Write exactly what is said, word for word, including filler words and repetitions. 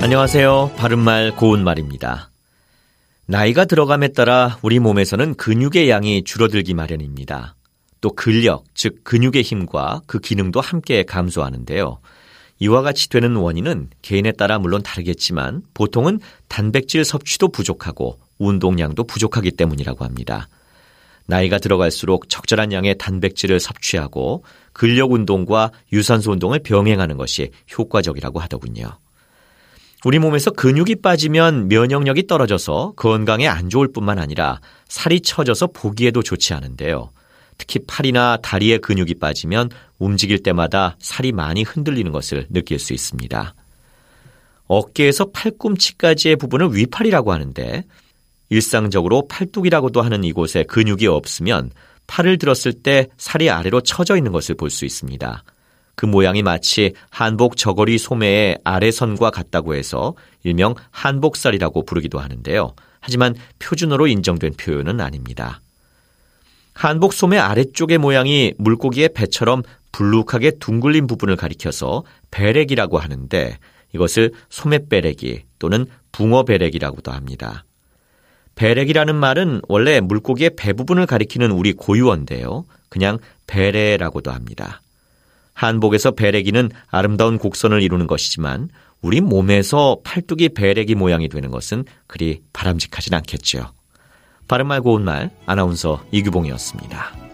안녕하세요. 바른말 고운말입니다. 나이가 들어감에 따라 우리 몸에서는 근육의 양이 줄어들기 마련입니다. 또 근력, 즉 근육의 힘과 그 기능도 함께 감소하는데요. 이와 같이 되는 원인은 개인에 따라 물론 다르겠지만 보통은 단백질 섭취도 부족하고 운동량도 부족하기 때문이라고 합니다. 나이가 들어갈수록 적절한 양의 단백질을 섭취하고 근력 운동과 유산소 운동을 병행하는 것이 효과적이라고 하더군요. 우리 몸에서 근육이 빠지면 면역력이 떨어져서 건강에 안 좋을 뿐만 아니라 살이 처져서 보기에도 좋지 않은데요. 특히 팔이나 다리의 근육이 빠지면 움직일 때마다 살이 많이 흔들리는 것을 느낄 수 있습니다. 어깨에서 팔꿈치까지의 부분을 위팔이라고 하는데 일상적으로 팔뚝이라고도 하는 이곳에 근육이 없으면 팔을 들었을 때 살이 아래로 처져 있는 것을 볼 수 있습니다. 그 모양이 마치 한복 저고리 소매의 아래선과 같다고 해서 일명 한복살이라고 부르기도 하는데요. 하지만 표준어로 인정된 표현은 아닙니다. 한복 소매 아래쪽의 모양이 물고기의 배처럼 불룩하게 둥글린 부분을 가리켜서 배렉이라고 하는데 이것을 소매배렉이 또는 붕어배렉이라고도 합니다. 배렉이라는 말은 원래 물고기의 배 부분을 가리키는 우리 고유어인데요. 그냥 배레라고도 합니다. 한복에서 배레기는 아름다운 곡선을 이루는 것이지만 우리 몸에서 팔뚝이 배레기 모양이 되는 것은 그리 바람직하진 않겠죠. 바른말 고운말 아나운서 이규봉이었습니다.